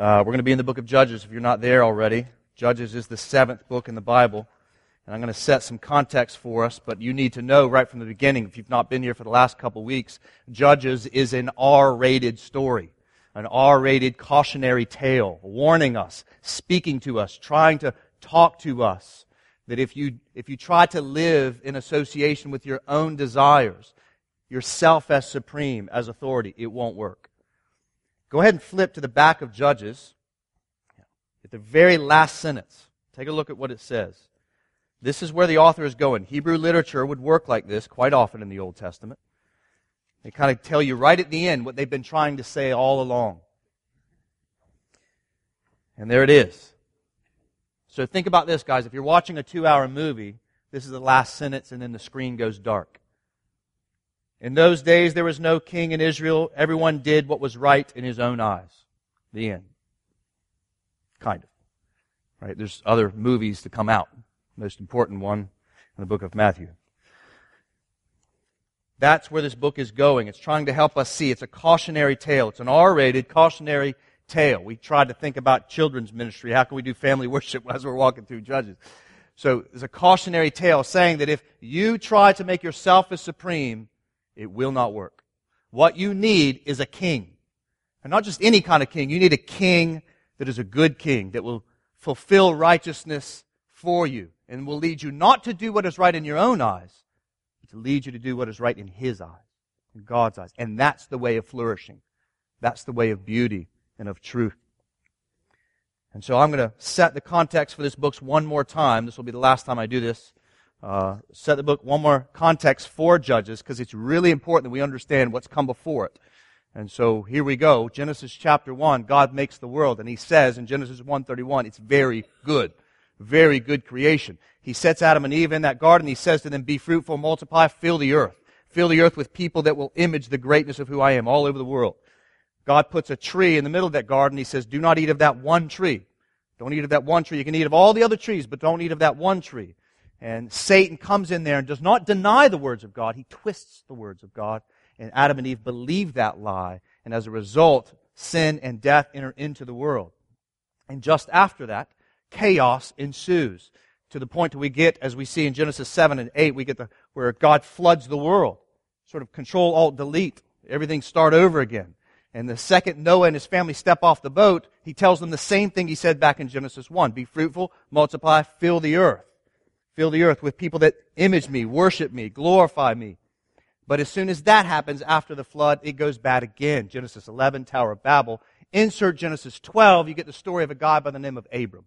We're going to be in the book of Judges, if you're not there already. Judges is the seventh book in the Bible. And I'm going to set some context for us, but you need to know right from the beginning, if you've not been here for the last couple weeks, Judges is an R-rated story, an R-rated cautionary tale, warning us, speaking to us, trying to talk to us, that if you try to live in association with your own desires, yourself as supreme, as authority, it won't work. Go ahead and flip to the back of Judges. At the very last sentence, take a look at what it says. This is where the author is going. Hebrew literature would work like this quite often in the Old Testament. They kind of tell you right at the end what they've been trying to say all along. And there it is. So think about this, guys. If you're watching a 2-hour movie, this is the last sentence and then the screen goes dark. In those days, there was no king in Israel. Everyone did what was right in his own eyes. The end. Kind of. Right? There's other movies to come out. The most important one in the book of Matthew. That's where this book is going. It's trying to help us see. It's a cautionary tale. It's an R-rated cautionary tale. We tried to think about children's ministry. How can we do family worship as we're walking through Judges? So it's a cautionary tale saying that if you try to make yourself as supreme, it will not work. What you need is a king. And not just any kind of king. You need a king that is a good king, that will fulfill righteousness for you and will lead you not to do what is right in your own eyes, but to lead you to do what is right in His eyes, in God's eyes. And that's the way of flourishing. That's the way of beauty and of truth. And so I'm going to set the context for this book one more time. This will be the last time I do this. Set the book one more context for Judges, because it's really important that we understand what's come before it. And so here we go. Genesis chapter 1, God makes the world, and He says in Genesis 1:31, it's very good creation. He sets Adam and Eve in that garden. He says to them, be fruitful, multiply, fill the earth with people that will image the greatness of who I am all over the world. God puts a tree in the middle of that garden. He says, do not eat of that one tree. Don't eat of that one tree. You can eat of all the other trees, but don't eat of that one tree. And Satan comes in there and does not deny the words of God. He twists the words of God. And Adam and Eve believe that lie. And as a result, sin and death enter into the world. And just after that, chaos ensues. To the point that we get, as we see in Genesis 7 and 8, we get where God floods the world. Sort of control, alt, delete. Everything start over again. And the second Noah and his family step off the boat, he tells them the same thing he said back in Genesis 1. Be fruitful, multiply, fill the earth. Fill the earth with people that image me, worship me, glorify me. But as soon as that happens after the flood, it goes bad again. Genesis 11, Tower of Babel. Insert Genesis 12, you get the story of a guy by the name of Abram.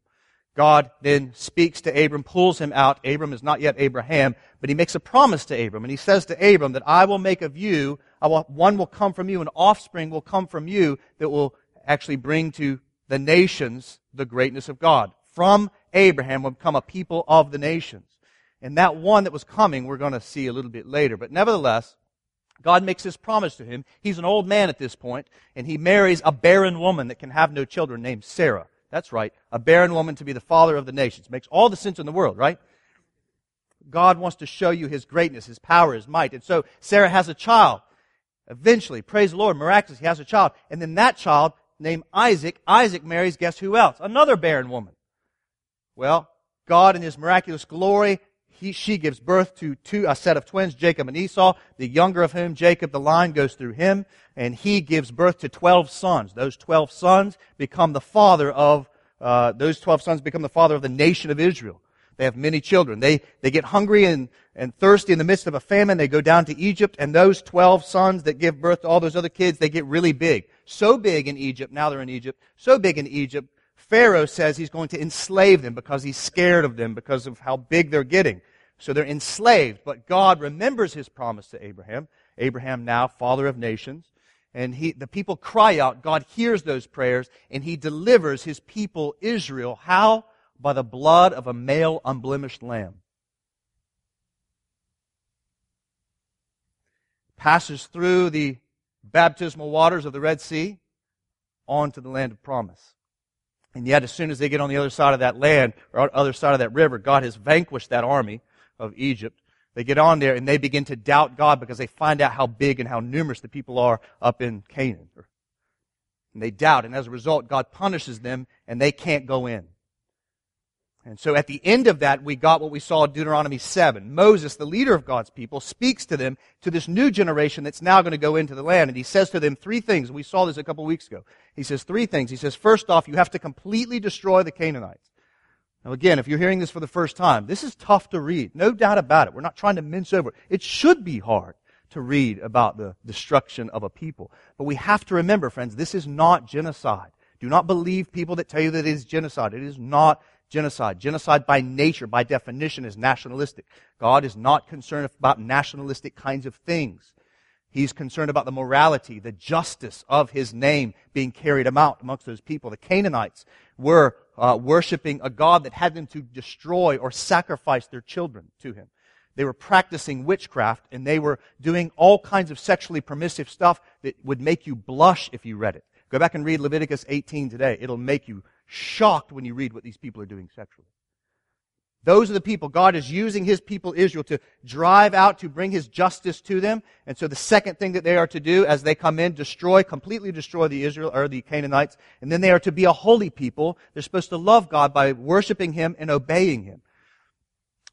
God then speaks to Abram, pulls him out. Abram is not yet Abraham, but He makes a promise to Abram. And He says to Abram that I will make of you, one will come from you, an offspring will come from you that will actually bring to the nations the greatness of God. From Abraham will become a people of the nations. And that one that was coming, we're going to see a little bit later. But nevertheless, God makes this promise to him. He's an old man at this point, and he marries a barren woman that can have no children named Sarah. That's right, a barren woman to be the father of the nations. Makes all the sense in the world, right? God wants to show you His greatness, His power, His might. And so Sarah has a child. Eventually, praise the Lord, miraculously, he has a child. And then that child, named Isaac, Isaac marries, guess who else? Another barren woman. Well, God in His miraculous glory, she gives birth to a set of twins, Jacob and Esau, the younger of whom, Jacob, the line goes through him, and he gives birth to 12 sons. Those 12 sons become the father of the nation of Israel. They have many children. They get hungry and thirsty in the midst of a famine. They go down to Egypt, and those 12 sons that give birth to all those other kids, they get really big. So big in Egypt, now they're in Egypt, so big in Egypt, Pharaoh says he's going to enslave them because he's scared of them because of how big they're getting. So they're enslaved, but God remembers His promise to Abraham. Abraham now, father of nations. And the people cry out, God hears those prayers, and He delivers His people Israel. How? By the blood of a male unblemished lamb. Passes through the baptismal waters of the Red Sea onto the land of promise. And yet, as soon as they get on the other side of that land, or other side of that river, God has vanquished that army of Egypt. They get on there and they begin to doubt God because they find out how big and how numerous the people are up in Canaan, or And they doubt, and as a result, God punishes them, and they can't go in. And so at the end of that, we got what we saw in Deuteronomy 7. Moses, the leader of God's people, speaks to them, to this new generation that's now going to go into the land. And he says to them three things. We saw this a couple weeks ago. He says three things. He says, first off, you have to completely destroy the Canaanites. Now again, if you're hearing this for the first time, this is tough to read. No doubt about it. We're not trying to mince over it. It should be hard to read about the destruction of a people. But we have to remember, friends, this is not genocide. Do not believe people that tell you that it is genocide. It is not genocide. Genocide by nature, by definition, is nationalistic. God is not concerned about nationalistic kinds of things. He's concerned about the morality, the justice of His name being carried out amongst those people. The Canaanites were worshiping a god that had them to destroy or sacrifice their children to him. They were practicing witchcraft, and they were doing all kinds of sexually permissive stuff that would make you blush if you read it. Go back and read Leviticus 18 today. It'll make you shocked when you read what these people are doing sexually. Those are the people God is using His people Israel to drive out, to bring His justice to them. And so the second thing that they are to do as they come in, completely destroy the Canaanites. And then they are to be a holy people. They're supposed to love God by worshiping Him and obeying Him.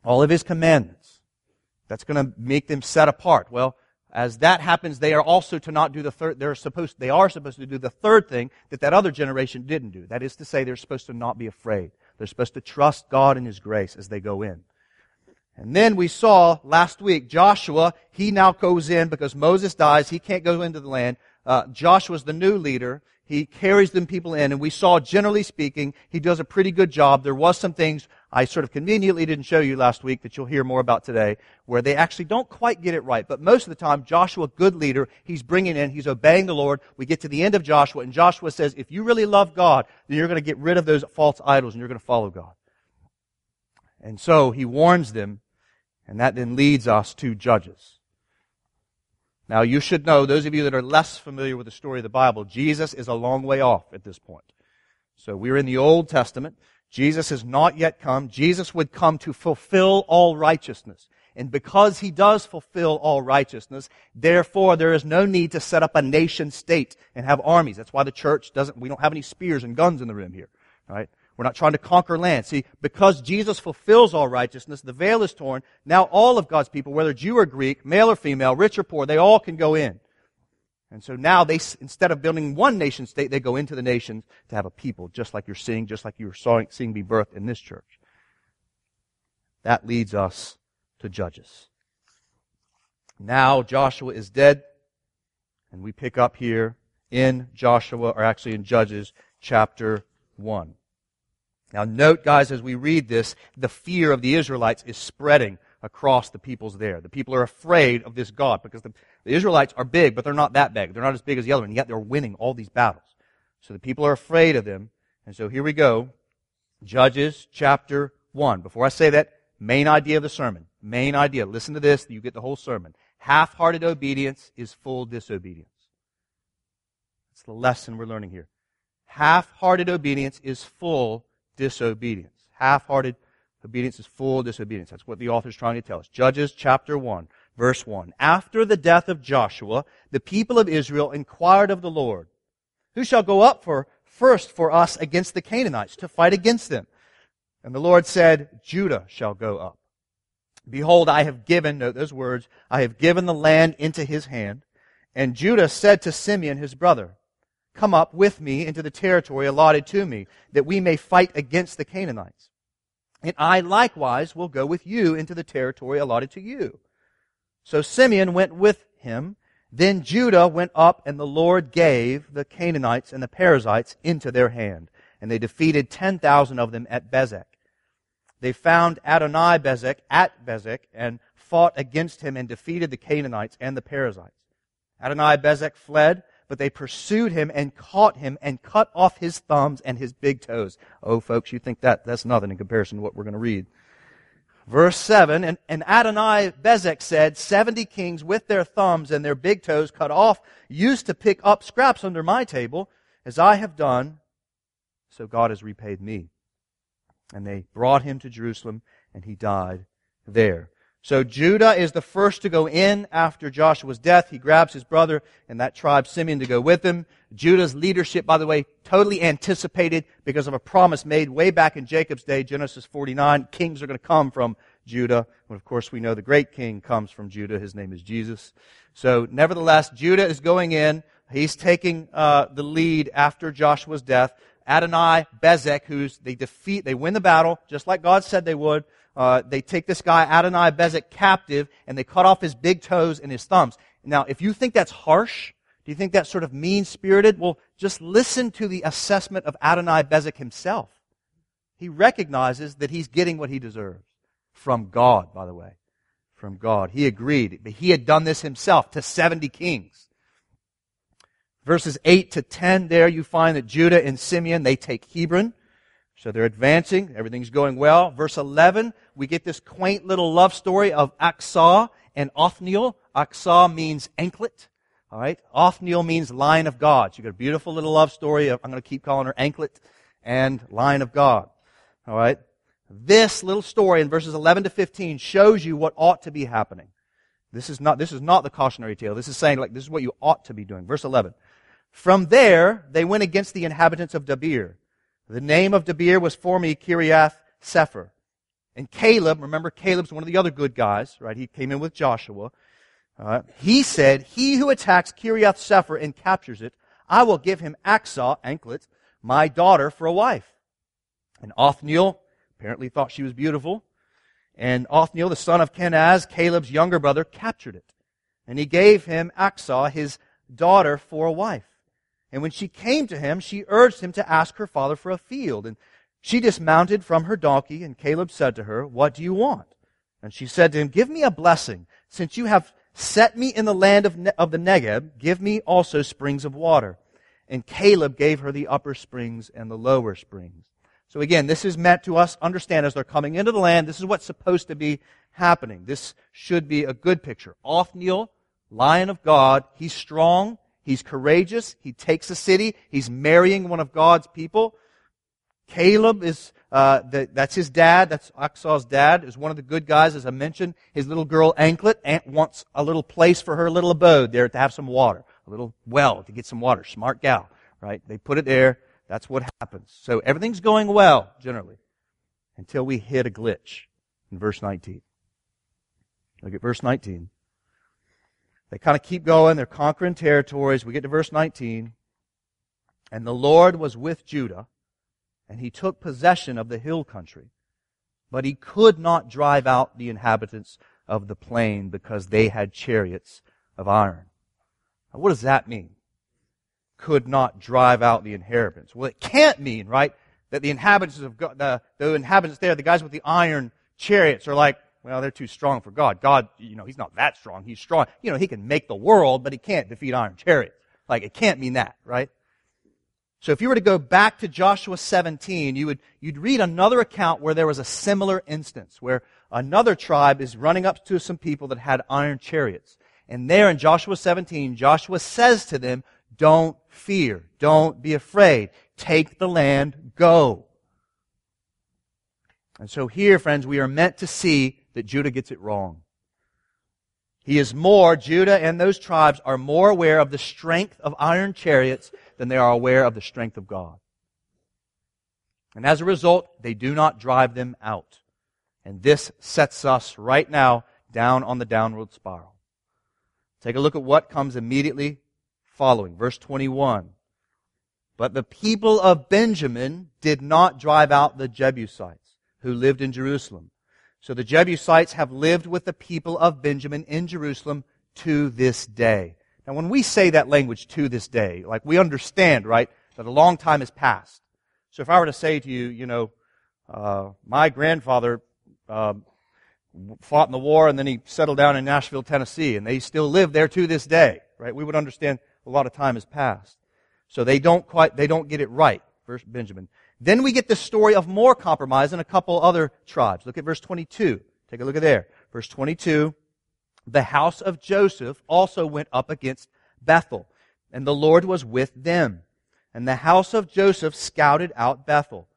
All of His commandments. That's going to make them set apart. Well, as that happens, they are also to not do the third. They are supposed to do the third thing that other generation didn't do. That is to say, they're supposed to not be afraid. They're supposed to trust God and His grace as they go in. And then we saw last week, Joshua, he now goes in because Moses dies. He can't go into the land. Joshua's the new leader. He carries them people in. And we saw, generally speaking, he does a pretty good job. There was some things I sort of conveniently didn't show you last week that you'll hear more about today, where they actually don't quite get it right. But most of the time, Joshua, good leader, he's bringing in, he's obeying the Lord. We get to the end of Joshua, and Joshua says, if you really love God, then you're going to get rid of those false idols, and you're going to follow God. And so he warns them, and that then leads us to Judges. Now, you should know, those of you that are less familiar with the story of the Bible, Jesus is a long way off at this point. So we're in the Old Testament. Jesus has not yet come. Jesus would come to fulfill all righteousness. And because He does fulfill all righteousness, therefore there is no need to set up a nation state and have armies. That's why the church doesn't, we don't have any spears and guns in the room here. Right? We're not trying to conquer land. See, because Jesus fulfills all righteousness, the veil is torn. Now all of God's people, whether Jew or Greek, male or female, rich or poor, they all can go in. And so now they, instead of building one nation state, they go into the nations to have a people, just like you were seeing be birthed in this church. That leads us to Judges. Now Joshua is dead, and we pick up here in Judges chapter 1. Now note, guys, as we read this, the fear of the Israelites is spreading across the peoples there. The people are afraid of this God because the Israelites are big, but they're not that big. They're not as big as the other one, yet they're winning all these battles. So the people are afraid of them. And so here we go. Judges chapter 1. Before I say that, main idea of the sermon. Main idea. Listen to this. You get the whole sermon. Half-hearted obedience is full disobedience. That's the lesson we're learning here. Half-hearted obedience is full disobedience. Half-hearted obedience is full disobedience. That's what the author's trying to tell us. Judges chapter 1, verse 1. After the death of Joshua, the people of Israel inquired of the Lord, who shall go up first for us against the Canaanites to fight against them? And the Lord said, Judah shall go up. Behold, I have given the land into his hand. And Judah said to Simeon his brother, come up with me into the territory allotted to me, that we may fight against the Canaanites. And I likewise will go with you into the territory allotted to you. So Simeon went with him. Then Judah went up, and the Lord gave the Canaanites and the Perizzites into their hand. And they defeated 10,000 of them at Bezek. They found Adonai Bezek at Bezek and fought against him and defeated the Canaanites and the Perizzites. Adonai Bezek fled, but they pursued him and caught him and cut off his thumbs and his big toes. Oh, folks, you think that's nothing in comparison to what we're going to read. Verse 7, and Adonai Bezek said, 70 kings with their thumbs and their big toes cut off used to pick up scraps under my table, as I have done, so God has repaid me. And they brought him to Jerusalem, and he died there. So Judah is the first to go in after Joshua's death. He grabs his brother and that tribe, Simeon, to go with him. Judah's leadership, by the way, totally anticipated because of a promise made way back in Jacob's day, Genesis 49. Kings are going to come from Judah. But of course, we know the great king comes from Judah. His name is Jesus. So nevertheless, Judah is going in. He's taking the lead after Joshua's death. Adonai Bezek, they win the battle, just like God said they would. They take this guy, Adonai Bezek, captive, and they cut off his big toes and his thumbs. Now, if you think that's harsh, do you think that's sort of mean-spirited? Well, just listen to the assessment of Adonai Bezek himself. He recognizes that he's getting what he deserves. From God, by the way. From God. He agreed. But he had done this himself to 70 kings. Verses 8 to 10 there, you find that Judah and Simeon, they take Hebron. So they're advancing. Everything's going well. Verse 11, we get this quaint little love story of Aksa and Othniel. Aksa means anklet. All right. Othniel means lion of God. So you've got a beautiful little love story of, I'm going to keep calling her anklet and lion of God. All right. This little story in verses 11 to 15 shows you what ought to be happening. This is not the cautionary tale. This is saying, like, this is what you ought to be doing. Verse 11. From there, they went against the inhabitants of Debir. The name of Debir was formerly Kiriath Sefer. And Caleb, remember, Caleb's one of the other good guys, right? He came in with Joshua. He said, he who attacks Kiriath Sefer and captures it, I will give him Aksa, anklet, my daughter, for a wife. And Othniel apparently thought she was beautiful. And Othniel, the son of Kenaz, Caleb's younger brother, captured it. And he gave him Aksa, his daughter, for a wife. And when she came to him, she urged him to ask her father for a field. And she dismounted from her donkey, and Caleb said to her, what do you want? And she said to him, give me a blessing. Since you have set me in the land of the Negeb, give me also springs of water. And Caleb gave her the upper springs and the lower springs. So again, this is meant to us understand as they're coming into the land, this is what's supposed to be happening. This should be a good picture. Othniel, lion of God, he's strong, he's courageous, he takes a city, he's marrying one of God's people. Caleb is, that's his dad, that's Aksa's dad, is one of the good guys, as I mentioned. His little girl, Anklet, Aunt wants a little place for her little abode there to have some water, a little well to get some water. Smart gal, right? They put it there. That's what happens. So everything's going well, generally, until we hit a glitch in verse 19. Look at verse 19. They kind of keep going. They're conquering territories. We get to verse 19. And the Lord was with Judah, and he took possession of the hill country. But he could not drive out the inhabitants of the plain because they had chariots of iron. Now, what does that mean? Could not drive out the inhabitants. Well, it can't mean, right, that the inhabitants of God, the inhabitants there, the guys with the iron chariots are like, well, they're too strong for God. God, you know, he's not that strong. He's strong. You know, he can make the world, but he can't defeat iron chariots. Like, it can't mean that, right? So if you were to go back to Joshua 17, you'd read another account where there was a similar instance, where another tribe is running up to some people that had iron chariots. And there in Joshua 17, Joshua says to them, don't fear. Don't be afraid. Take the land. Go. And so here, friends, we are meant to see that Judah gets it wrong. Judah and those tribes are more aware of the strength of iron chariots than they are aware of the strength of God. And as a result, they do not drive them out. And this sets us right now down on the downward spiral. Take a look at what comes immediately following, verse 21. But the people of Benjamin did not drive out the Jebusites who lived in Jerusalem. So the Jebusites have lived with the people of Benjamin in Jerusalem to this day. Now, when we say that language, to this day, like, we understand, right, that a long time has passed. So if I were to say to you, you know, my grandfather fought in the war and then he settled down in Nashville, Tennessee, and they still live there to this day, right? We would understand a lot of time has passed. So they don't get it right, verse Benjamin. Then we get this story of more compromise in a couple other tribes. Look at verse 22. Take a look at there. Verse 22, the house of Joseph also went up against Bethel, and the Lord was with them. And the house of Joseph scouted out Bethel.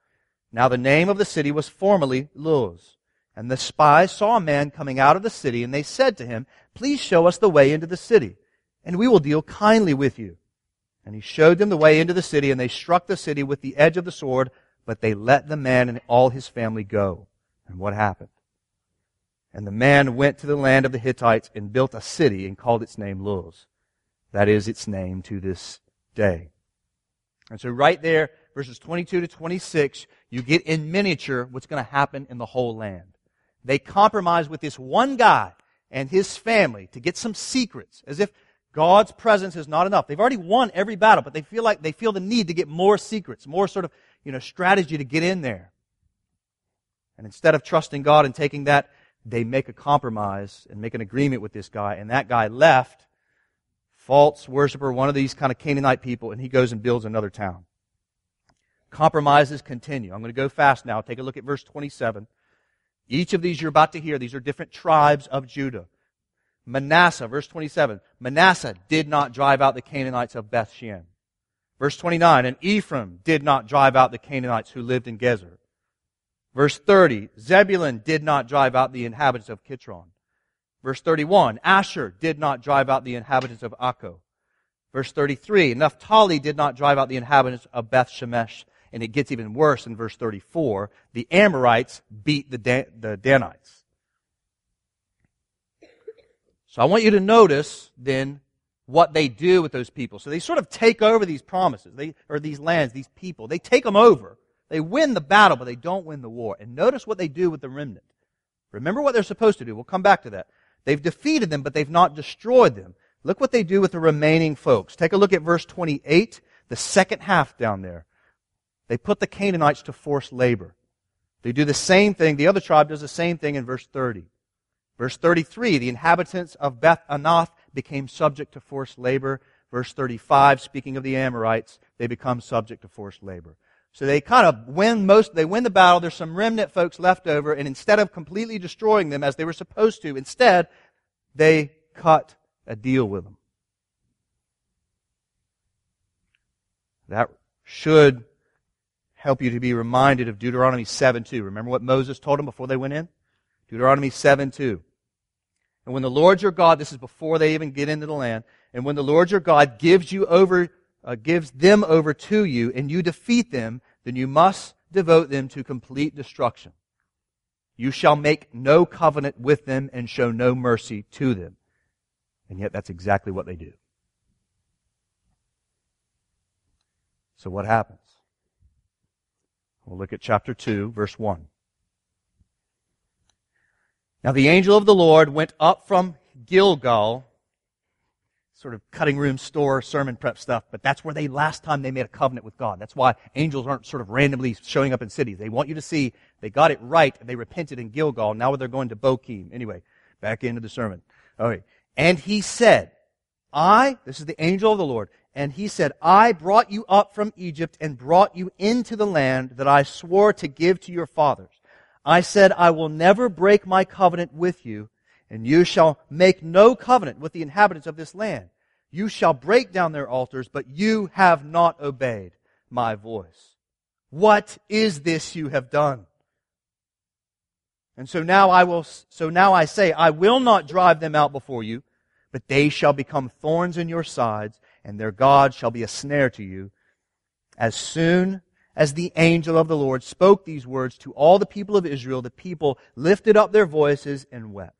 Now the name of the city was formerly Luz. And the spies saw a man coming out of the city, and they said to him, "Please show us the way into the city, and we will deal kindly with you." And he showed them the way into the city, and they struck the city with the edge of the sword, but they let the man and all his family go. And what happened? And the man went to the land of the Hittites and built a city and called its name Luz. That is its name to this day. And so right there, verses 22 to 26, you get in miniature what's going to happen in the whole land. They compromise with this one guy and his family to get some secrets, as if God's presence is not enough. They've already won every battle, but they feel like they feel the need to get more secrets, more sort of, strategy to get in there. And instead of trusting God and taking that, they make a compromise and make an agreement with this guy. And that guy left, false worshiper, one of these kind of Canaanite people, and he goes and builds another town. Compromises continue. I'm going to go fast now. Take a look at verse 27. Each of these you're about to hear, these are different tribes of Judah. Manasseh, verse 27. Manasseh did not drive out the Canaanites of Beth Shean. Verse 29. And Ephraim did not drive out the Canaanites who lived in Gezer. Verse 30, Zebulun did not drive out the inhabitants of Kitron. Verse 31, Asher did not drive out the inhabitants of Akko. Verse 33, Naphtali did not drive out the inhabitants of Beth Shemesh. And it gets even worse in verse 34, the Amorites beat the Danites. So I want you to notice then what they do with those people. So they sort of take over these promises, these lands, these people. They take them over. They win the battle, but they don't win the war. And notice what they do with the remnant. Remember what they're supposed to do. We'll come back to that. They've defeated them, but they've not destroyed them. Look what they do with the remaining folks. Take a look at verse 28, the second half down there. They put the Canaanites to forced labor. They do the same thing. The other tribe does the same thing in verse 30. Verse 33, the inhabitants of Beth Anath became subject to forced labor. Verse 35, speaking of the Amorites, they become subject to forced labor. So they kind of win they win the battle. There's some remnant folks left over, and instead of completely destroying them as they were supposed to, instead, they cut a deal with them. That should help you to be reminded of Deuteronomy 7:2. Remember what Moses told them before they went in? Deuteronomy 7:2. And when the Lord your God, this is before they even get into the land, and when the Lord your God gives them over to you, and you defeat them, then you must devote them to complete destruction. You shall make no covenant with them and show no mercy to them. And yet that's exactly what they do. So what happens? We'll look at chapter 2, verse 1. Now the angel of the Lord went up from Gilgal, sort of cutting room store sermon prep stuff, but that's where last time they made a covenant with God. That's why angels aren't sort of randomly showing up in cities. They want you to see they got it right and they repented in Gilgal. Now they're going to Bochim. Anyway, back into the sermon. All right. And he said, this is the angel of the Lord, and he said, I brought you up from Egypt and brought you into the land that I swore to give to your fathers. I said, I will never break my covenant with you, and you shall make no covenant with the inhabitants of this land. You shall break down their altars, but you have not obeyed my voice. What is this you have done? And so now I say, I will not drive them out before you, but they shall become thorns in your sides, and their God shall be a snare to you. As soon as the angel of the Lord spoke these words to all the people of Israel, the people lifted up their voices and wept.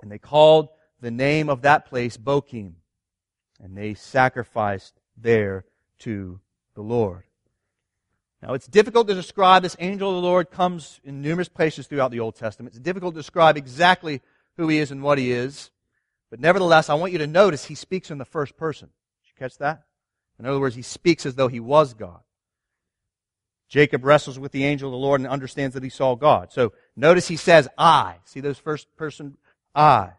And they called the name of that place Bochim, and they sacrificed there to the Lord. Now, it's difficult to describe. This angel of the Lord comes in numerous places throughout the Old Testament. It's difficult to describe exactly who he is and what he is. But nevertheless, I want you to notice he speaks in the first person. Did you catch that? In other words, he speaks as though he was God. Jacob wrestles with the angel of the Lord and understands that he saw God. So notice he says, I. See those first person, I.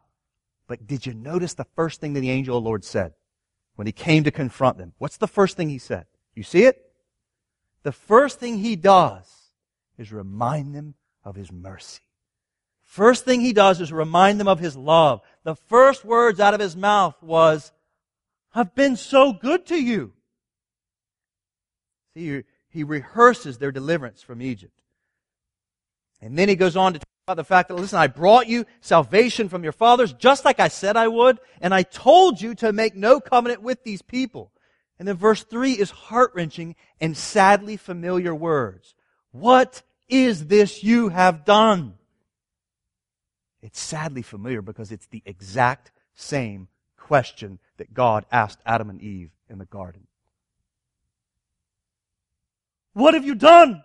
But did you notice the first thing that the angel of the Lord said when he came to confront them? What's the first thing he said? You see it? The first thing he does is remind them of his mercy. First thing he does is remind them of his love. The first words out of his mouth was, I've been so good to you. See, he rehearses their deliverance from Egypt. And then he goes on to talk about the fact that, listen, I brought you salvation from your fathers, just like I said I would, and I told you to make no covenant with these people. And then verse 3 is heart-wrenching and sadly familiar words. What is this you have done? It's sadly familiar because it's the exact same question that God asked Adam and Eve in the garden. What have you done?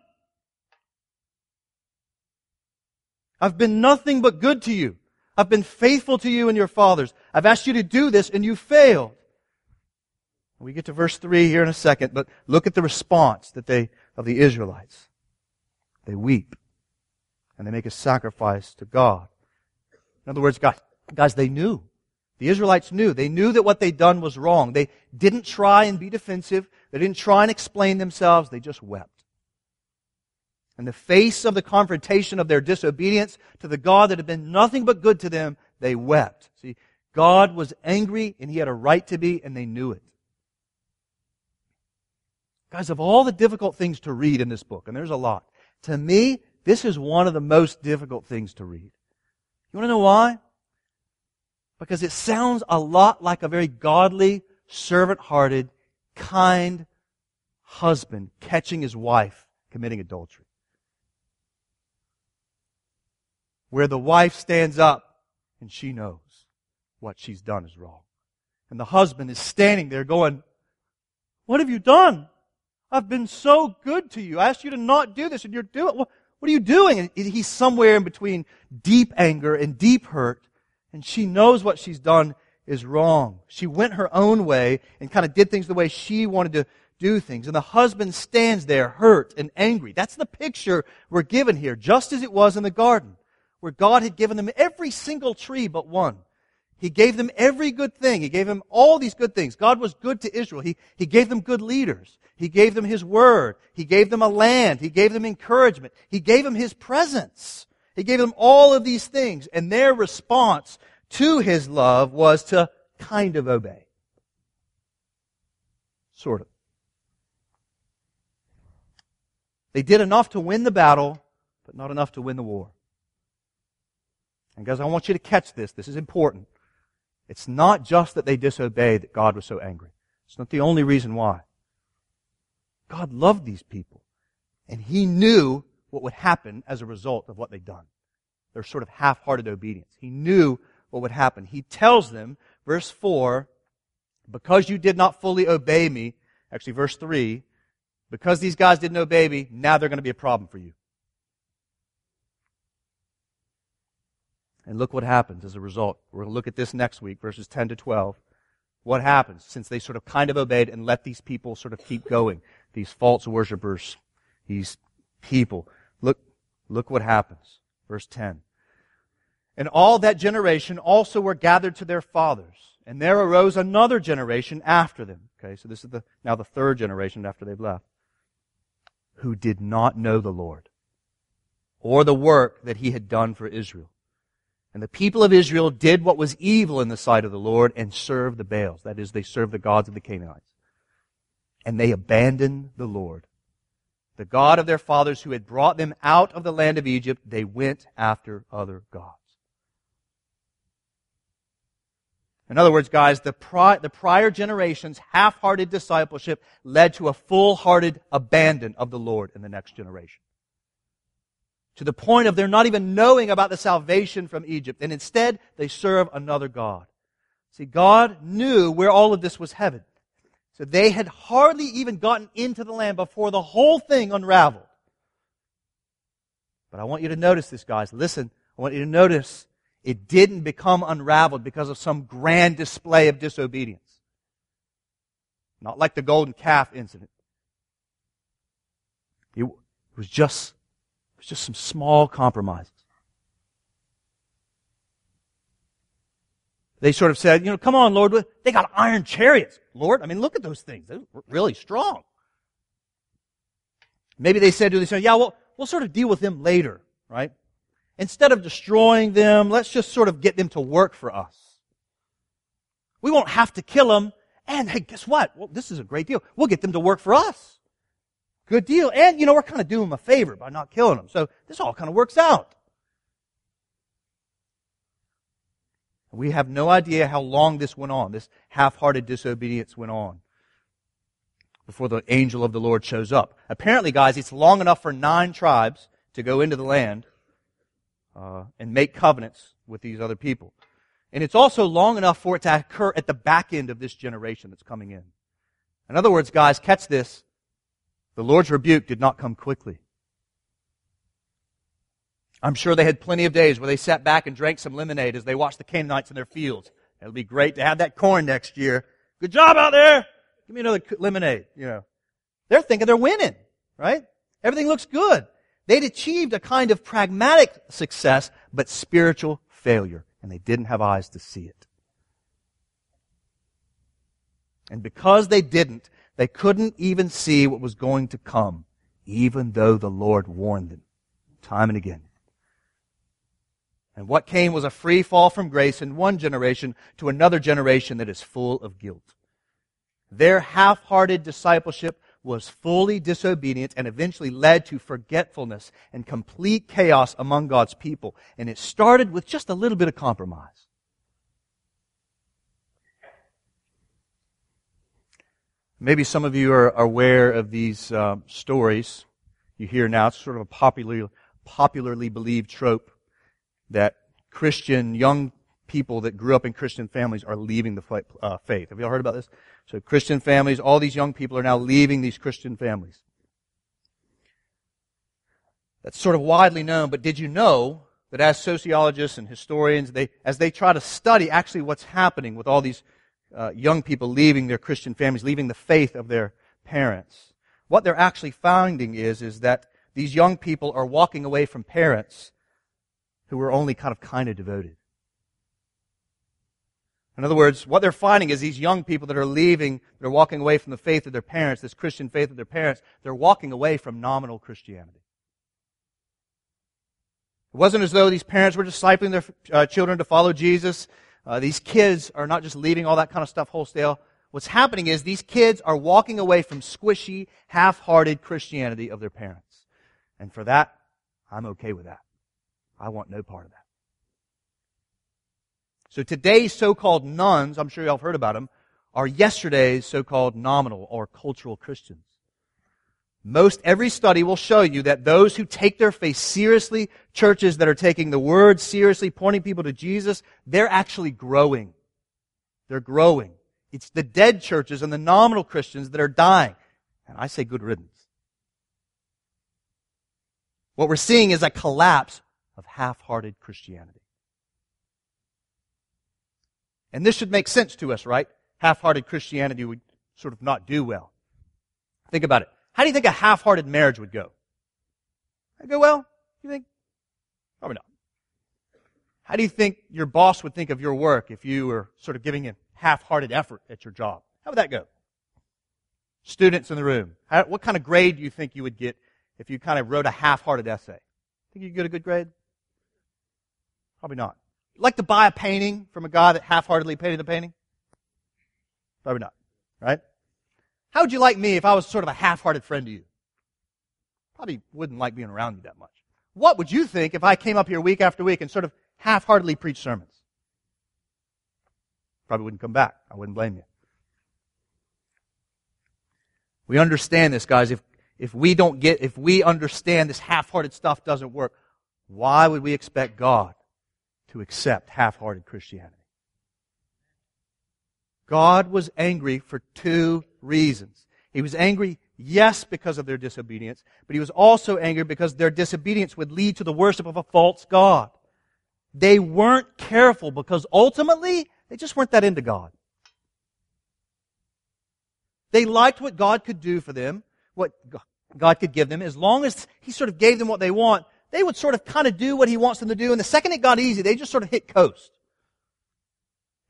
I've been nothing but good to you. I've been faithful to you and your fathers. I've asked you to do this and you failed. We get to verse 3 here in a second, but look at the response that of the Israelites. They weep and they make a sacrifice to God. In other words, guys, they knew. The Israelites knew. They knew that what they'd done was wrong. They didn't try and be defensive. They didn't try and explain themselves. They just wept. In the face of the confrontation of their disobedience to the God that had been nothing but good to them, they wept. See, God was angry and He had a right to be, and they knew it. Guys, of all the difficult things to read in this book, and there's a lot, to me, this is one of the most difficult things to read. You want to know why? Because it sounds a lot like a very godly, servant-hearted, kind husband catching his wife committing adultery, where the wife stands up and she knows what she's done is wrong. And the husband is standing there going, what have you done? I've been so good to you. I asked you to not do this and you're doing it. What are you doing? And he's somewhere in between deep anger and deep hurt, and she knows what she's done is wrong. She went her own way and kind of did things the way she wanted to do things. And the husband stands there hurt and angry. That's the picture we're given here, just as it was in the garden, where God had given them every single tree but one. He gave them every good thing. He gave them all these good things. God was good to Israel. He gave them good leaders. He gave them His word. He gave them a land. He gave them encouragement. He gave them His presence. He gave them all of these things. And their response to His love was to kind of obey. Sort of. They did enough to win the battle, but not enough to win the war. And guys, I want you to catch this. This is important. It's not just that they disobeyed that God was so angry. It's not the only reason why. God loved these people, and He knew what would happen as a result of what they'd done. Their sort of half-hearted obedience. He knew what would happen. He tells them, verse 4, because you did not fully obey me, actually verse 3, because these guys didn't obey me, now they're going to be a problem for you. And look what happens as a result. We're going to look at this next week, verses 10 to 12. What happens since they sort of kind of obeyed and let these people sort of keep going, these false worshipers, these people. Look what happens. Verse 10. And all that generation also were gathered to their fathers, and there arose another generation after them. Okay, so this is now the third generation after they've left, who did not know the Lord or the work that He had done for Israel. And the people of Israel did what was evil in the sight of the Lord and served the Baals. That is, they served the gods of the Canaanites. And they abandoned the Lord, the God of their fathers who had brought them out of the land of Egypt. They went after other gods. In other words, guys, the prior generation's half-hearted discipleship led to a full-hearted abandon of the Lord in the next generation, to the point of their not even knowing about the salvation from Egypt, and instead they serve another god. See, God knew where all of this was headed, so they had hardly even gotten into the land before the whole thing unraveled. But I want you to notice this, guys. Listen, I want you to notice it didn't become unraveled because of some grand display of disobedience. Not like the golden calf incident. It was just some small compromises. They sort of said, you know, come on, Lord, they got iron chariots, Lord. I mean, look at those things. They're really strong. Maybe they said to themselves, yeah, well, we'll sort of deal with them later, right? Instead of destroying them, let's just sort of get them to work for us. We won't have to kill them. And hey, guess what? Well, this is a great deal. We'll get them to work for us. good deal. And, you know, we're kind of doing them a favor by not killing them. So this all kind of works out. We have no idea how long this went on. This half-hearted disobedience went on before the angel of the Lord shows up. Apparently, guys, it's long enough for 9 tribes to go into the land and make covenants with these other people. And it's also long enough for it to occur at the back end of this generation that's coming in. In other words, guys, catch this. The Lord's rebuke did not come quickly. I'm sure they had plenty of days where they sat back and drank some lemonade as they watched the Canaanites in their fields. It'll be great to have that corn next year. Good job out there! Give me another lemonade, you know. They're thinking they're winning, right? Everything looks good. They'd achieved a kind of pragmatic success, but spiritual failure. And they didn't have eyes to see it. And because they didn't, they couldn't even see what was going to come, even though the Lord warned them time and again. And what came was a free fall from grace in one generation to another generation that is full of guilt. Their half-hearted discipleship was fully disobedient and eventually led to forgetfulness and complete chaos among God's people. And it started with just a little bit of compromise. Maybe some of you are aware of these stories you hear now. It's sort of a popularly believed trope that Christian young people that grew up in Christian families are leaving the faith. Have you all heard about this? So Christian families, all these young people are now leaving these Christian families. That's sort of widely known, but did you know that as sociologists and historians, as they try to study actually what's happening with all these young people leaving their Christian families, leaving the faith of their parents, what they're actually finding is that these young people are walking away from parents who were only kind of devoted. In other words, what they're finding is these young people that are leaving, they're walking away from the faith of their parents, this Christian faith of their parents, they're walking away from nominal Christianity. It wasn't as though these parents were discipling their children to follow Jesus. These kids are not just leaving all that kind of stuff wholesale. What's happening is these kids are walking away from squishy, half-hearted Christianity of their parents. And for that, I'm okay with that. I want no part of that. So today's so-called nuns, I'm sure y'all have heard about them, are yesterday's so-called nominal or cultural Christians. Most every study will show you that those who take their faith seriously, churches that are taking the Word seriously, pointing people to Jesus, they're actually growing. They're growing. It's the dead churches and the nominal Christians that are dying. And I say good riddance. What we're seeing is a collapse of half-hearted Christianity. And this should make sense to us, right? Half-hearted Christianity would sort of not do well. Think about it. How do you think a half-hearted marriage would go? Would it go well? You think? Probably not. How do you think your boss would think of your work if you were sort of giving a half-hearted effort at your job? How would that go? Students in the room, what kind of grade do you think you would get if you kind of wrote a half-hearted essay? Think you'd get a good grade? Probably not. Like to buy a painting from a guy that half-heartedly painted the painting? Probably not, right? How would you like me if I was sort of a half-hearted friend to you? Probably wouldn't like being around you that much. What would you think if I came up here week after week and sort of half-heartedly preached sermons? Probably wouldn't come back. I wouldn't blame you. We understand this, guys. If we understand this half-hearted stuff doesn't work, why would we expect God to accept half-hearted Christianity? God was angry for 2 reasons. He was angry, yes, because of their disobedience, but He was also angry because their disobedience would lead to the worship of a false God. They weren't careful because ultimately, they just weren't that into God. They liked what God could do for them, what God could give them, as long as He sort of gave them what they want. They would sort of kind of do what He wants them to do. And the second it got easy, they just sort of hit coast.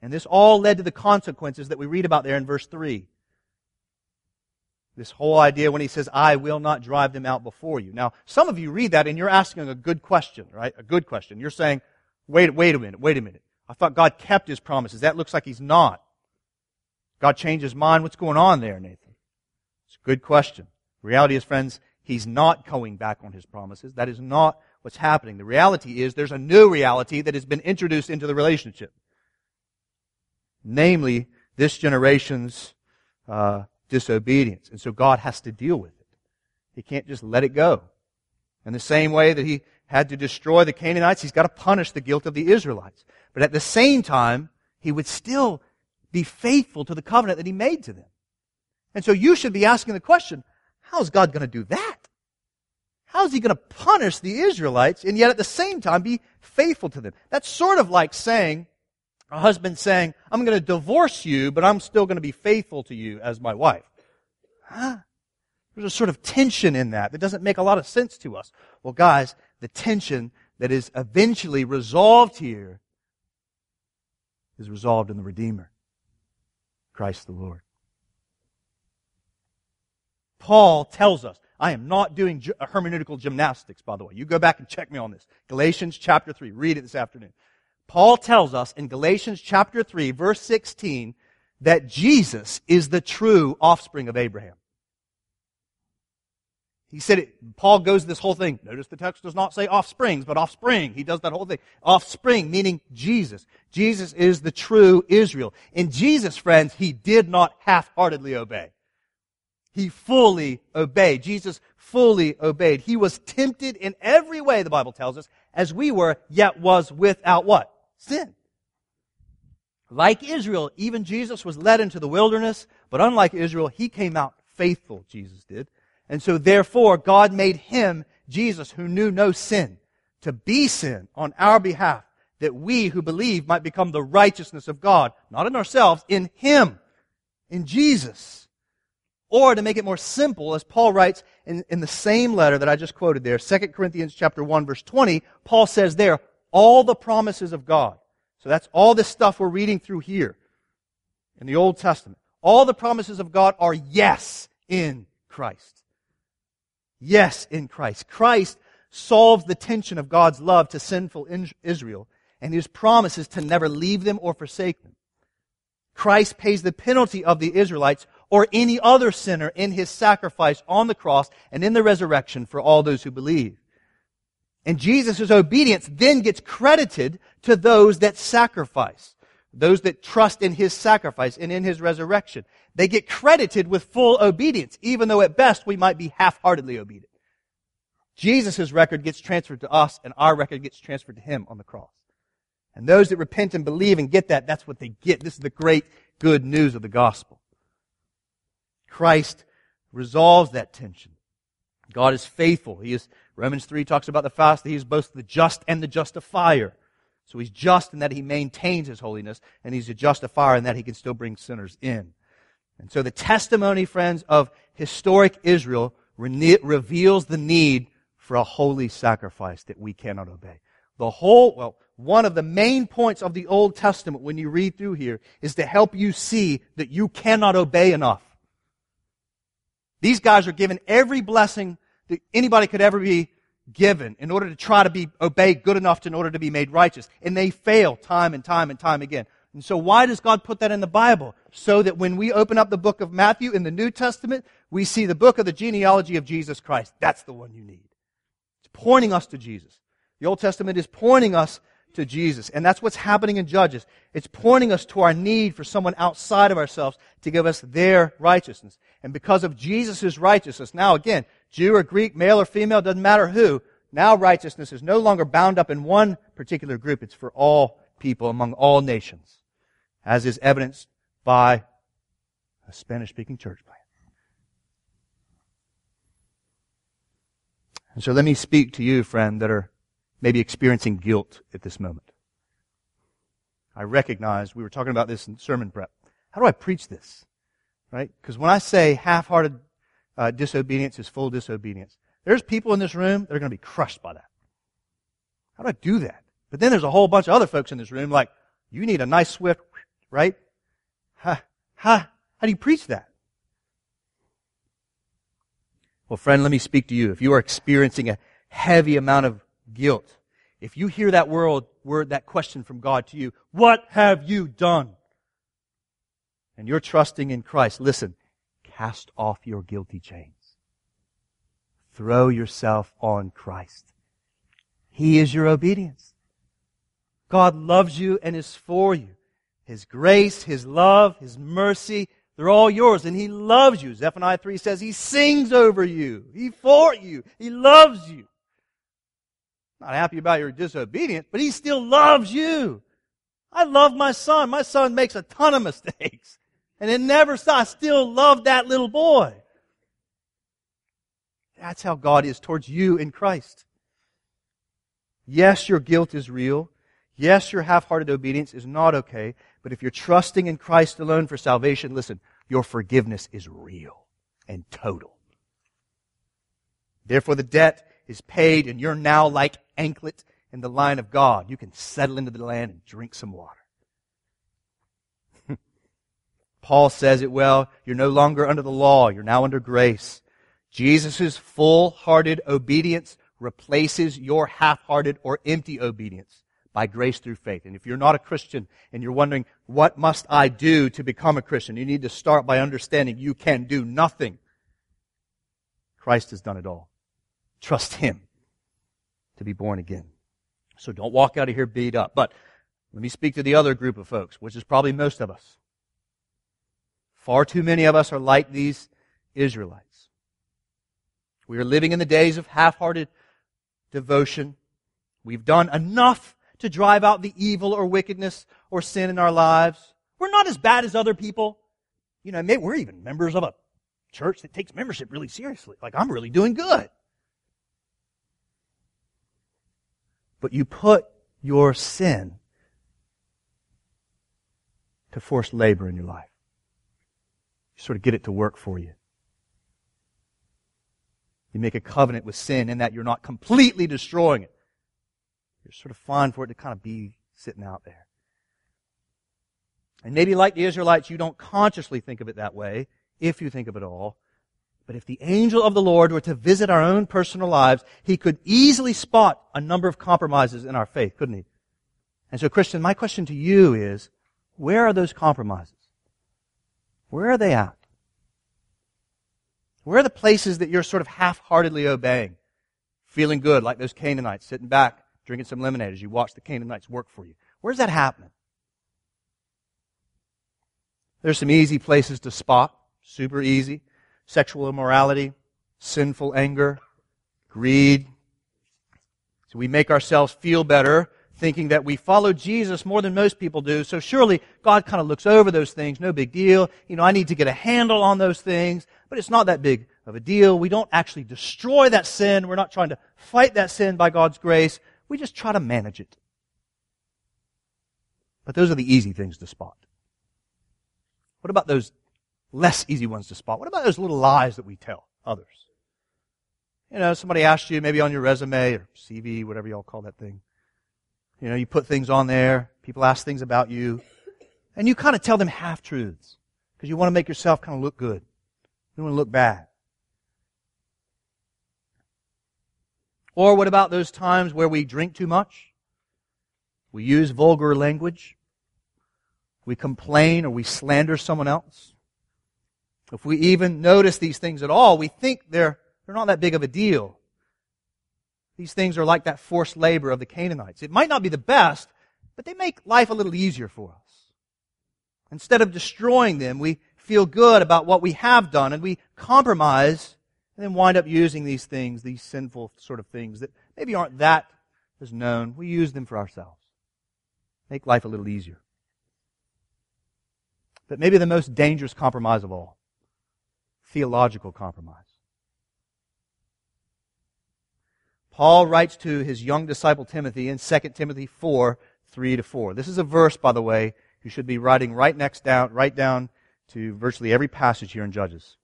And this all led to the consequences that we read about there in verse 3. This whole idea when He says, I will not drive them out before you. Now, some of you read that and you're asking a good question, right? A good question. You're saying, wait a minute. I thought God kept His promises. That looks like He's not. God changed His mind. What's going on there, Nathan? It's a good question. The reality is, friends, he's not going back on his promises. That is not what's happening. The reality is there's a new reality that has been introduced into the relationship. Namely, this generation's disobedience. And so God has to deal with it. He can't just let it go. In the same way that he had to destroy the Canaanites, he's got to punish the guilt of the Israelites. But at the same time, he would still be faithful to the covenant that he made to them. And so you should be asking the question, how's God going to do that? How's he going to punish the Israelites and yet at the same time be faithful to them? That's sort of like saying, a husband saying, I'm going to divorce you, but I'm still going to be faithful to you as my wife. Huh? There's a sort of tension in that that doesn't make a lot of sense to us. Well, guys, the tension that is eventually resolved here is resolved in the Redeemer, Christ the Lord. Paul tells us, I am not doing hermeneutical gymnastics, by the way. You go back and check me on this. Galatians chapter 3. Read it this afternoon. Paul tells us in Galatians chapter 3, verse 16, that Jesus is the true offspring of Abraham. He said it. Paul goes this whole thing. Notice the text does not say offsprings, but offspring. He does that whole thing. Offspring, meaning Jesus. Jesus is the true Israel. And Jesus, friends, he did not half-heartedly obey. He fully obeyed. Jesus fully obeyed. He was tempted in every way, the Bible tells us, as we were, yet was without what? Sin. Like Israel, even Jesus was led into the wilderness, but unlike Israel, he came out faithful, Jesus did. And so therefore, God made him, Jesus, who knew no sin, to be sin on our behalf, that we who believe might become the righteousness of God, not in ourselves, in him, in Jesus. Or to make it more simple, as Paul writes in the same letter that I just quoted there, 2 Corinthians chapter 1, verse 20, Paul says there, all the promises of God. So that's all this stuff we're reading through here in the Old Testament. All the promises of God are yes in Christ. Yes in Christ. Christ solves the tension of God's love to sinful Israel and his promises to never leave them or forsake them. Christ pays the penalty of the Israelites or any other sinner in his sacrifice on the cross and in the resurrection for all those who believe. And Jesus' obedience then gets credited to those that sacrifice, those that trust in his sacrifice and in his resurrection. They get credited with full obedience, even though at best we might be half-heartedly obedient. Jesus' record gets transferred to us and our record gets transferred to him on the cross. And those that repent and believe and get that, that's what they get. This is the great good news of the gospel. Christ resolves that tension. God is faithful. He is, Romans 3 talks about the fact that he is both the just and the justifier. So he's just in that he maintains his holiness, and he's a justifier in that he can still bring sinners in. And so the testimony, friends, of historic Israel reveals the need for a holy sacrifice that we cannot obey. One of the main points of the Old Testament when you read through here is to help you see that you cannot obey enough. These guys are given every blessing that anybody could ever be given in order to try to be obeyed good enough in order to be made righteous. And they fail time and time and time again. And so why does God put that in the Bible? So that when we open up the book of Matthew in the New Testament, we see the book of the genealogy of Jesus Christ. That's the one you need. It's pointing us to Jesus. The Old Testament is pointing us to Jesus. And that's what's happening in Judges. It's pointing us to our need for someone outside of ourselves to give us their righteousness. And because of Jesus' righteousness, now again, Jew or Greek, male or female, doesn't matter who, now righteousness is no longer bound up in one particular group. It's for all people among all nations, as is evidenced by a Spanish-speaking church plant. And so let me speak to you, friend, that are maybe experiencing guilt at this moment. I recognize we were talking about this in sermon prep. How do I preach this? Right? Because when I say half-hearted disobedience is full disobedience, there's people in this room that are going to be crushed by that. How do I do that? But then there's a whole bunch of other folks in this room like, you need a nice swift, right? How do you preach that? Well, friend, let me speak to you. If you are experiencing a heavy amount of guilt. If you hear that word, that question from God to you, what have you done? And you're trusting in Christ. Listen, cast off your guilty chains. Throw yourself on Christ. He is your obedience. God loves you and is for you. His grace, His love, His mercy, they're all yours. And He loves you. Zephaniah 3 says He sings over you. He for you. He loves you. Not happy about your disobedience, but He still loves you. I love my son. My son makes a ton of mistakes. And it never stops. I still love that little boy. That's how God is towards you in Christ. Yes, your guilt is real. Yes, your half-hearted obedience is not okay. But if you're trusting in Christ alone for salvation, listen, your forgiveness is real and total. Therefore, the debt is paid and you're now like anklet in the line of God. You can settle into the land and drink some water. Paul says it well. You're no longer under the law. You're now under grace. Jesus' full-hearted obedience replaces your half-hearted or empty obedience by grace through faith. And if you're not a Christian and you're wondering, what must I do to become a Christian? You need to start by understanding you can do nothing. Christ has done it all. Trust Him to be born again. So don't walk out of here beat up. But let me speak to the other group of folks, which is probably most of us. Far too many of us are like these Israelites. We are living in the days of half-hearted devotion. We've done enough to drive out the evil or wickedness or sin in our lives. We're not as bad as other people. You know, maybe we're even members of a church that takes membership really seriously. Like, I'm really doing good. But you put your sin to forced labor in your life. You sort of get it to work for you. You make a covenant with sin in that you're not completely destroying it. You're sort of fine for it to kind of be sitting out there. And maybe like the Israelites, you don't consciously think of it that way, if you think of it all. But if the angel of the Lord were to visit our own personal lives, he could easily spot a number of compromises in our faith, couldn't he? And so, Christian, my question to you is, where are those compromises? Where are they at? Where are the places that you're sort of half-heartedly obeying? Feeling good, like those Canaanites, sitting back, drinking some lemonade as you watch the Canaanites work for you. Where's that happening? There's some easy places to spot, super easy. Sexual immorality, sinful anger, greed. So we make ourselves feel better, thinking that we follow Jesus more than most people do, so surely God kind of looks over those things, no big deal. You know, I need to get a handle on those things, but it's not that big of a deal. We don't actually destroy that sin. We're not trying to fight that sin by God's grace. We just try to manage it. But those are the easy things to spot. What about those less easy ones to spot? What about those little lies that we tell others? You know, somebody asked you maybe on your resume or CV, whatever y'all call that thing. You know, you put things on there, people ask things about you, and you kind of tell them half-truths because you want to make yourself kind of look good. You don't want to look bad. Or what about those times where we drink too much? We use vulgar language. We complain or we slander someone else. If we even notice these things at all, we think they're not that big of a deal. These things are like that forced labor of the Canaanites. It might not be the best, but they make life a little easier for us. Instead of destroying them, we feel good about what we have done, and we compromise and then wind up using these things, these sinful sort of things that maybe aren't that as known. We use them for ourselves. Make life a little easier. But maybe the most dangerous compromise of all, theological compromise. Paul writes to his young disciple Timothy in 2 Timothy 4, 3-4. This is a verse, by the way, you should be writing right down to virtually every passage here in Judges.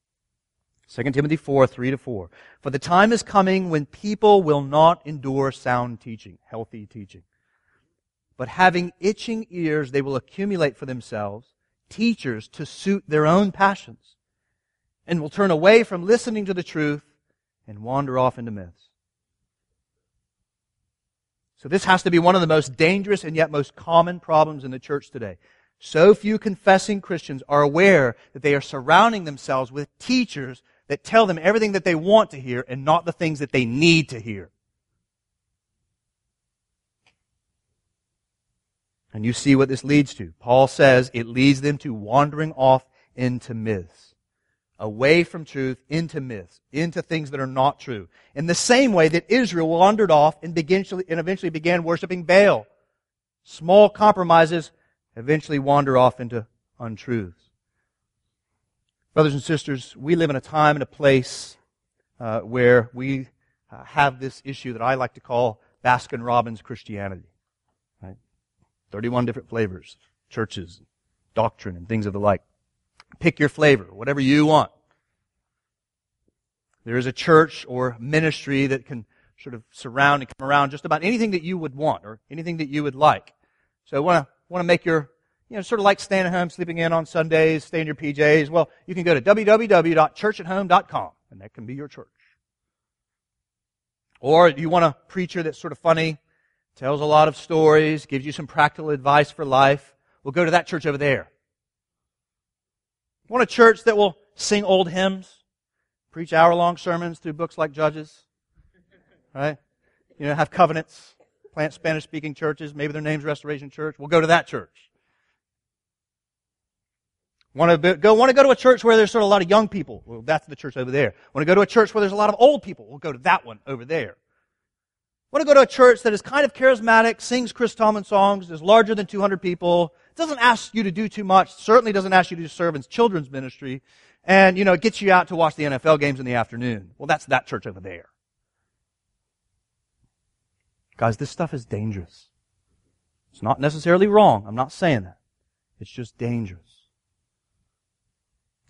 2 Timothy 4, 3-4. For the time is coming when people will not endure sound teaching, healthy teaching. But having itching ears, they will accumulate for themselves teachers to suit their own passions, and will turn away from listening to the truth and wander off into myths. So this has to be one of the most dangerous and yet most common problems in the church today. So few confessing Christians are aware that they are surrounding themselves with teachers that tell them everything that they want to hear and not the things that they need to hear. And you see what this leads to. Paul says it leads them to wandering off into myths, away from truth, into myths, into things that are not true. In the same way that Israel wandered off and eventually began worshiping Baal. Small compromises eventually wander off into untruths. Brothers and sisters, we live in a time and a place where we have this issue that I like to call Baskin-Robbins Christianity. Right? 31 different flavors, churches, doctrine, and things of the like. Pick your flavor, whatever you want. There is a church or ministry that can sort of surround and come around just about anything that you would want or anything that you would like. So I want to make your, sort of like staying at home, sleeping in on Sundays, stay in your PJs. Well, you can go to www.churchathome.com, and that can be your church. Or you want a preacher that's sort of funny, tells a lot of stories, gives you some practical advice for life. We'll go to that church over there. You want a church that will sing old hymns, preach hour-long sermons through books like Judges, right? Have covenants, plant Spanish-speaking churches, maybe their name's Restoration Church. We'll go to that church. Want to go to a church where there's sort of a lot of young people? Well, that's the church over there. Want to go to a church where there's a lot of old people? We'll go to that one over there. Want to go to a church that is kind of charismatic, sings Chris Tomlin songs, is larger than 200 people, doesn't ask you to do too much, certainly doesn't ask you to serve in children's ministry, and, it gets you out to watch the NFL games in the afternoon. Well, that's that church over there. Guys, this stuff is dangerous. It's not necessarily wrong. I'm not saying that. It's just dangerous.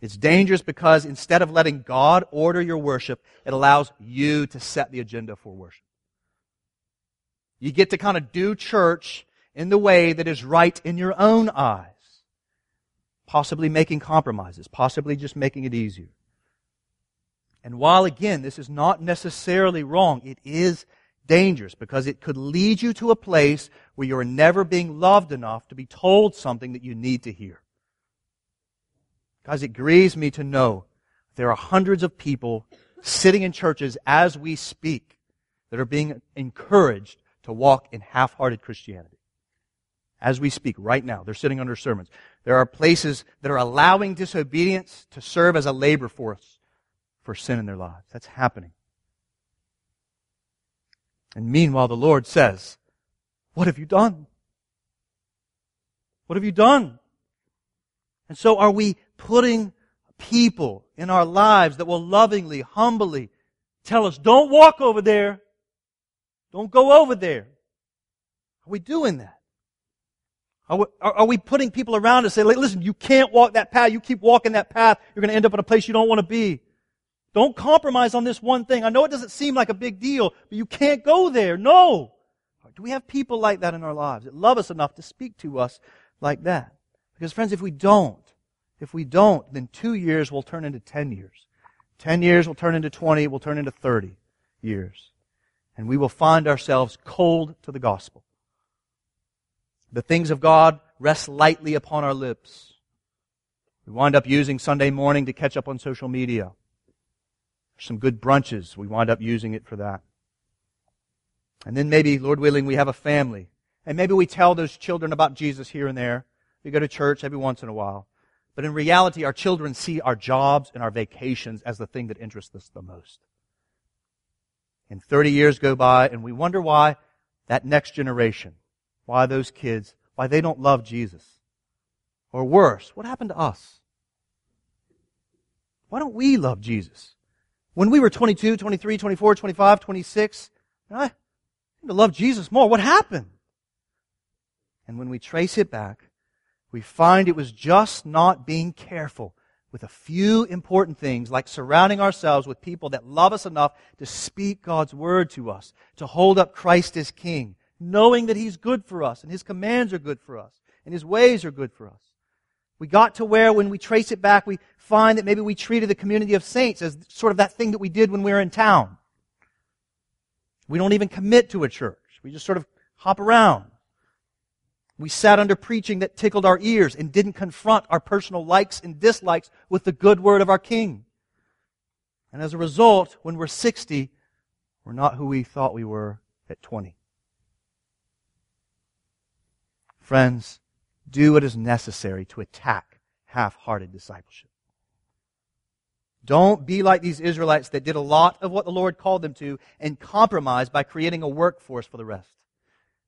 It's dangerous because instead of letting God order your worship, it allows you to set the agenda for worship. You get to kind of do church in the way that is right in your own eyes. Possibly making compromises. Possibly just making it easier. And while, again, this is not necessarily wrong, it is dangerous because it could lead you to a place where you're never being loved enough to be told something that you need to hear. Guys, it grieves me to know there are hundreds of people sitting in churches as we speak that are being encouraged to walk in half-hearted Christianity. As we speak right now, they're sitting under sermons. There are places that are allowing disobedience to serve as a labor force for sin in their lives. That's happening. And meanwhile, the Lord says, what have you done? What have you done? And so are we putting people in our lives that will lovingly, humbly tell us, don't walk over there. Don't go over there. Are we doing that? Are we putting people around us and say, listen, you can't walk that path. You keep walking that path, you're going to end up in a place you don't want to be. Don't compromise on this one thing. I know it doesn't seem like a big deal, but you can't go there. No. Do we have people like that in our lives that love us enough to speak to us like that? Because, friends, if we don't, then 2 years will turn into 10 years. 10 years will turn into 20, will turn into 30 years. And we will find ourselves cold to the gospel. The things of God rest lightly upon our lips. We wind up using Sunday morning to catch up on social media. There's some good brunches. We wind up using it for that. And then maybe, Lord willing, we have a family. And maybe we tell those children about Jesus here and there. We go to church every once in a while. But in reality, our children see our jobs and our vacations as the thing that interests us the most. And 30 years go by, and we wonder why that next generation, why those kids, why they don't love Jesus. Or worse, what happened to us? Why don't we love Jesus? When we were 22, 23, 24, 25, 26, I seemed to love Jesus more. What happened? And when we trace it back, we find it was just not being careful with a few important things, like surrounding ourselves with people that love us enough to speak God's word to us, to hold up Christ as King, knowing that He's good for us and His commands are good for us and His ways are good for us. We got to where, when we trace it back, we find that maybe we treated the community of saints as sort of that thing that we did when we were in town. We don't even commit to a church. We just sort of hop around. We sat under preaching that tickled our ears and didn't confront our personal likes and dislikes with the good word of our King. And as a result, when we're 60, we're not who we thought we were at 20. Friends, do what is necessary to attack half-hearted discipleship. Don't be like these Israelites that did a lot of what the Lord called them to and compromise by creating a workforce for the rest.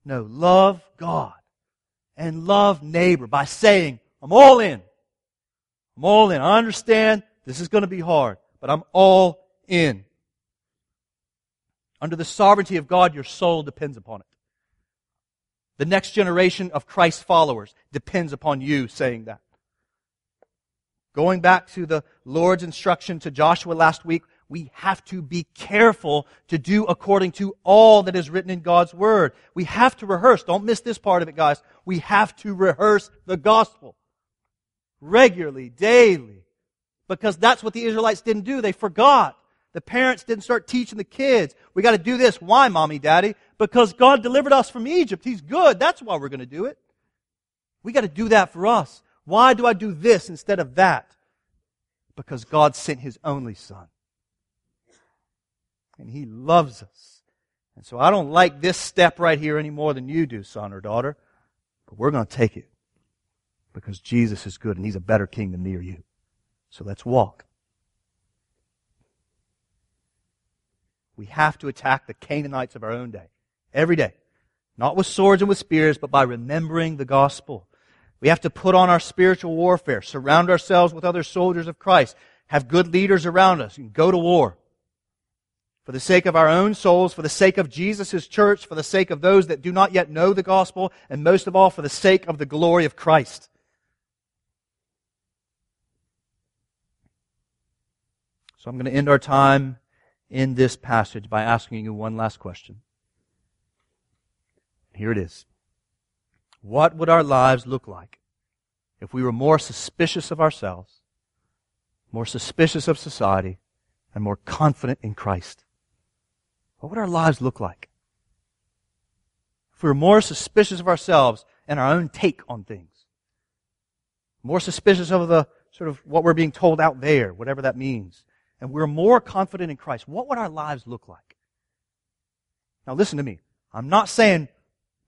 No, love God and love neighbor by saying, I'm all in. I'm all in. I understand this is going to be hard, but I'm all in. Under the sovereignty of God, your soul depends upon it. The next generation of Christ's followers depends upon you saying that. Going back to the Lord's instruction to Joshua last week, we have to be careful to do according to all that is written in God's Word. We have to rehearse. Don't miss this part of it, guys. We have to rehearse the gospel regularly, daily, because that's what the Israelites didn't do. They forgot. The parents didn't start teaching the kids. We got to do this. Why, Mommy, Daddy? Because God delivered us from Egypt. He's good. That's why we're going to do it. We got to do that for us. Why do I do this instead of that? Because God sent His only Son. And He loves us. And so I don't like this step right here any more than you do, son or daughter. But we're going to take it. Because Jesus is good and He's a better king than me or you. So let's walk. We have to attack the Canaanites of our own day. Every day. Not with swords and with spears, but by remembering the gospel. We have to put on our spiritual warfare. Surround ourselves with other soldiers of Christ. Have good leaders around us. And go to war. For the sake of our own souls, for the sake of Jesus' church, for the sake of those that do not yet know the gospel, and most of all, for the sake of the glory of Christ. So I'm going to end our time in this passage by asking you one last question. Here it is. What would our lives look like if we were more suspicious of ourselves, more suspicious of society, and more confident in Christ? What would our lives look like if we were more suspicious of ourselves and our own take on things? More suspicious of the sort of what we're being told out there, whatever that means. And we're more confident in Christ. What would our lives look like? Now listen to me. I'm not saying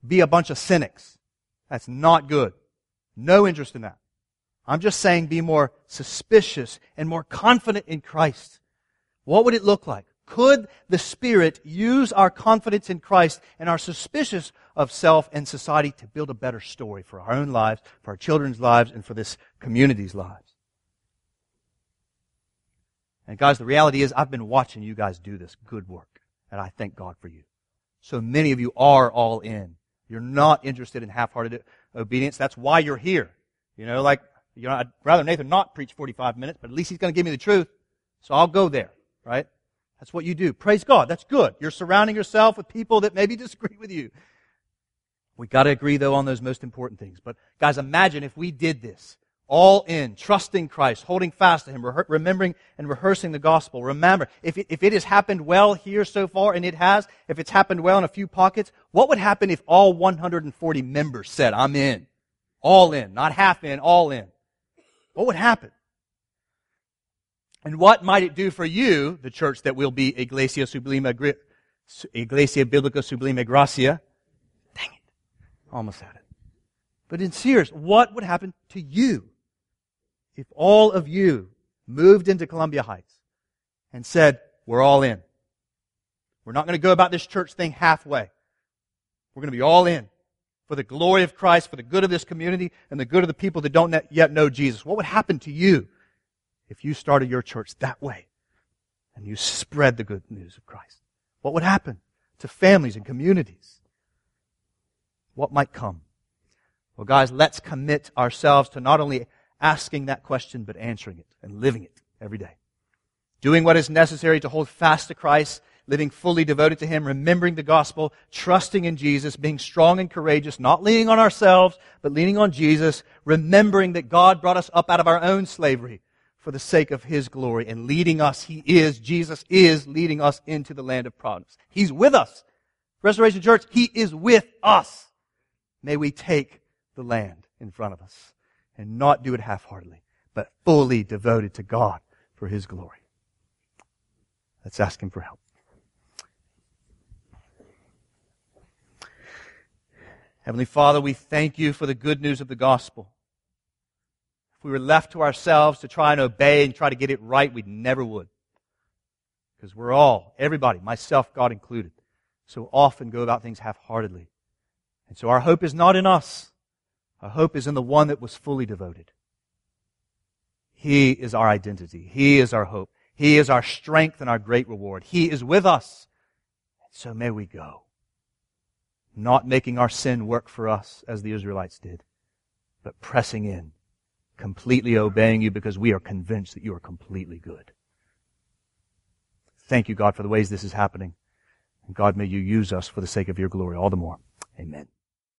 be a bunch of cynics. That's not good. No interest in that. I'm just saying be more suspicious and more confident in Christ. What would it look like? Could the Spirit use our confidence in Christ and our suspicious of self and society to build a better story for our own lives, for our children's lives, and for this community's lives? And guys, the reality is I've been watching you guys do this good work. And I thank God for you. So many of you are all in. You're not interested in half-hearted obedience. That's why you're here. I'd rather Nathan not preach 45 minutes, but at least he's going to give me the truth. So I'll go there, right? That's what you do. Praise God. That's good. You're surrounding yourself with people that maybe disagree with you. We got to agree, though, on those most important things. But guys, imagine if we did this. All in, trusting Christ, holding fast to Him, remembering and rehearsing the gospel. Remember, if it has happened well here so far, and it has, if it's happened well in a few pockets, what would happen if all 140 members said, I'm in? All in, not half in, all in. What would happen? And what might it do for you, the church that will be Iglesia Bíblica Sublime Gracia? Dang it. Almost had it. But in serious, what would happen to you? If all of you moved into Columbia Heights and said, we're all in. We're not going to go about this church thing halfway. We're going to be all in for the glory of Christ, for the good of this community, and the good of the people that don't yet know Jesus. What would happen to you if you started your church that way and you spread the good news of Christ? What would happen to families and communities? What might come? Well, guys, let's commit ourselves to not only asking that question, but answering it and living it every day. Doing what is necessary to hold fast to Christ, living fully devoted to Him, remembering the gospel, trusting in Jesus, being strong and courageous, not leaning on ourselves, but leaning on Jesus, remembering that God brought us up out of our own slavery for the sake of His glory and leading us. Jesus is leading us into the land of promise. He's with us. Restoration Church, He is with us. May we take the land in front of us. And not do it half-heartedly, but fully devoted to God for His glory. Let's ask him for help. Heavenly Father, we thank you for the good news of the gospel. If we were left to ourselves to try and obey and try to get it right, we never would. Because we're all, everybody, myself, God included, so often go about things half-heartedly. And so our hope is not in us. Our hope is in the one that was fully devoted. He is our identity. He is our hope. He is our strength and our great reward. He is with us. So may we go. Not making our sin work for us as the Israelites did, but pressing in, completely obeying you because we are convinced that you are completely good. Thank you, God, for the ways this is happening. And God, may you use us for the sake of your glory all the more. Amen.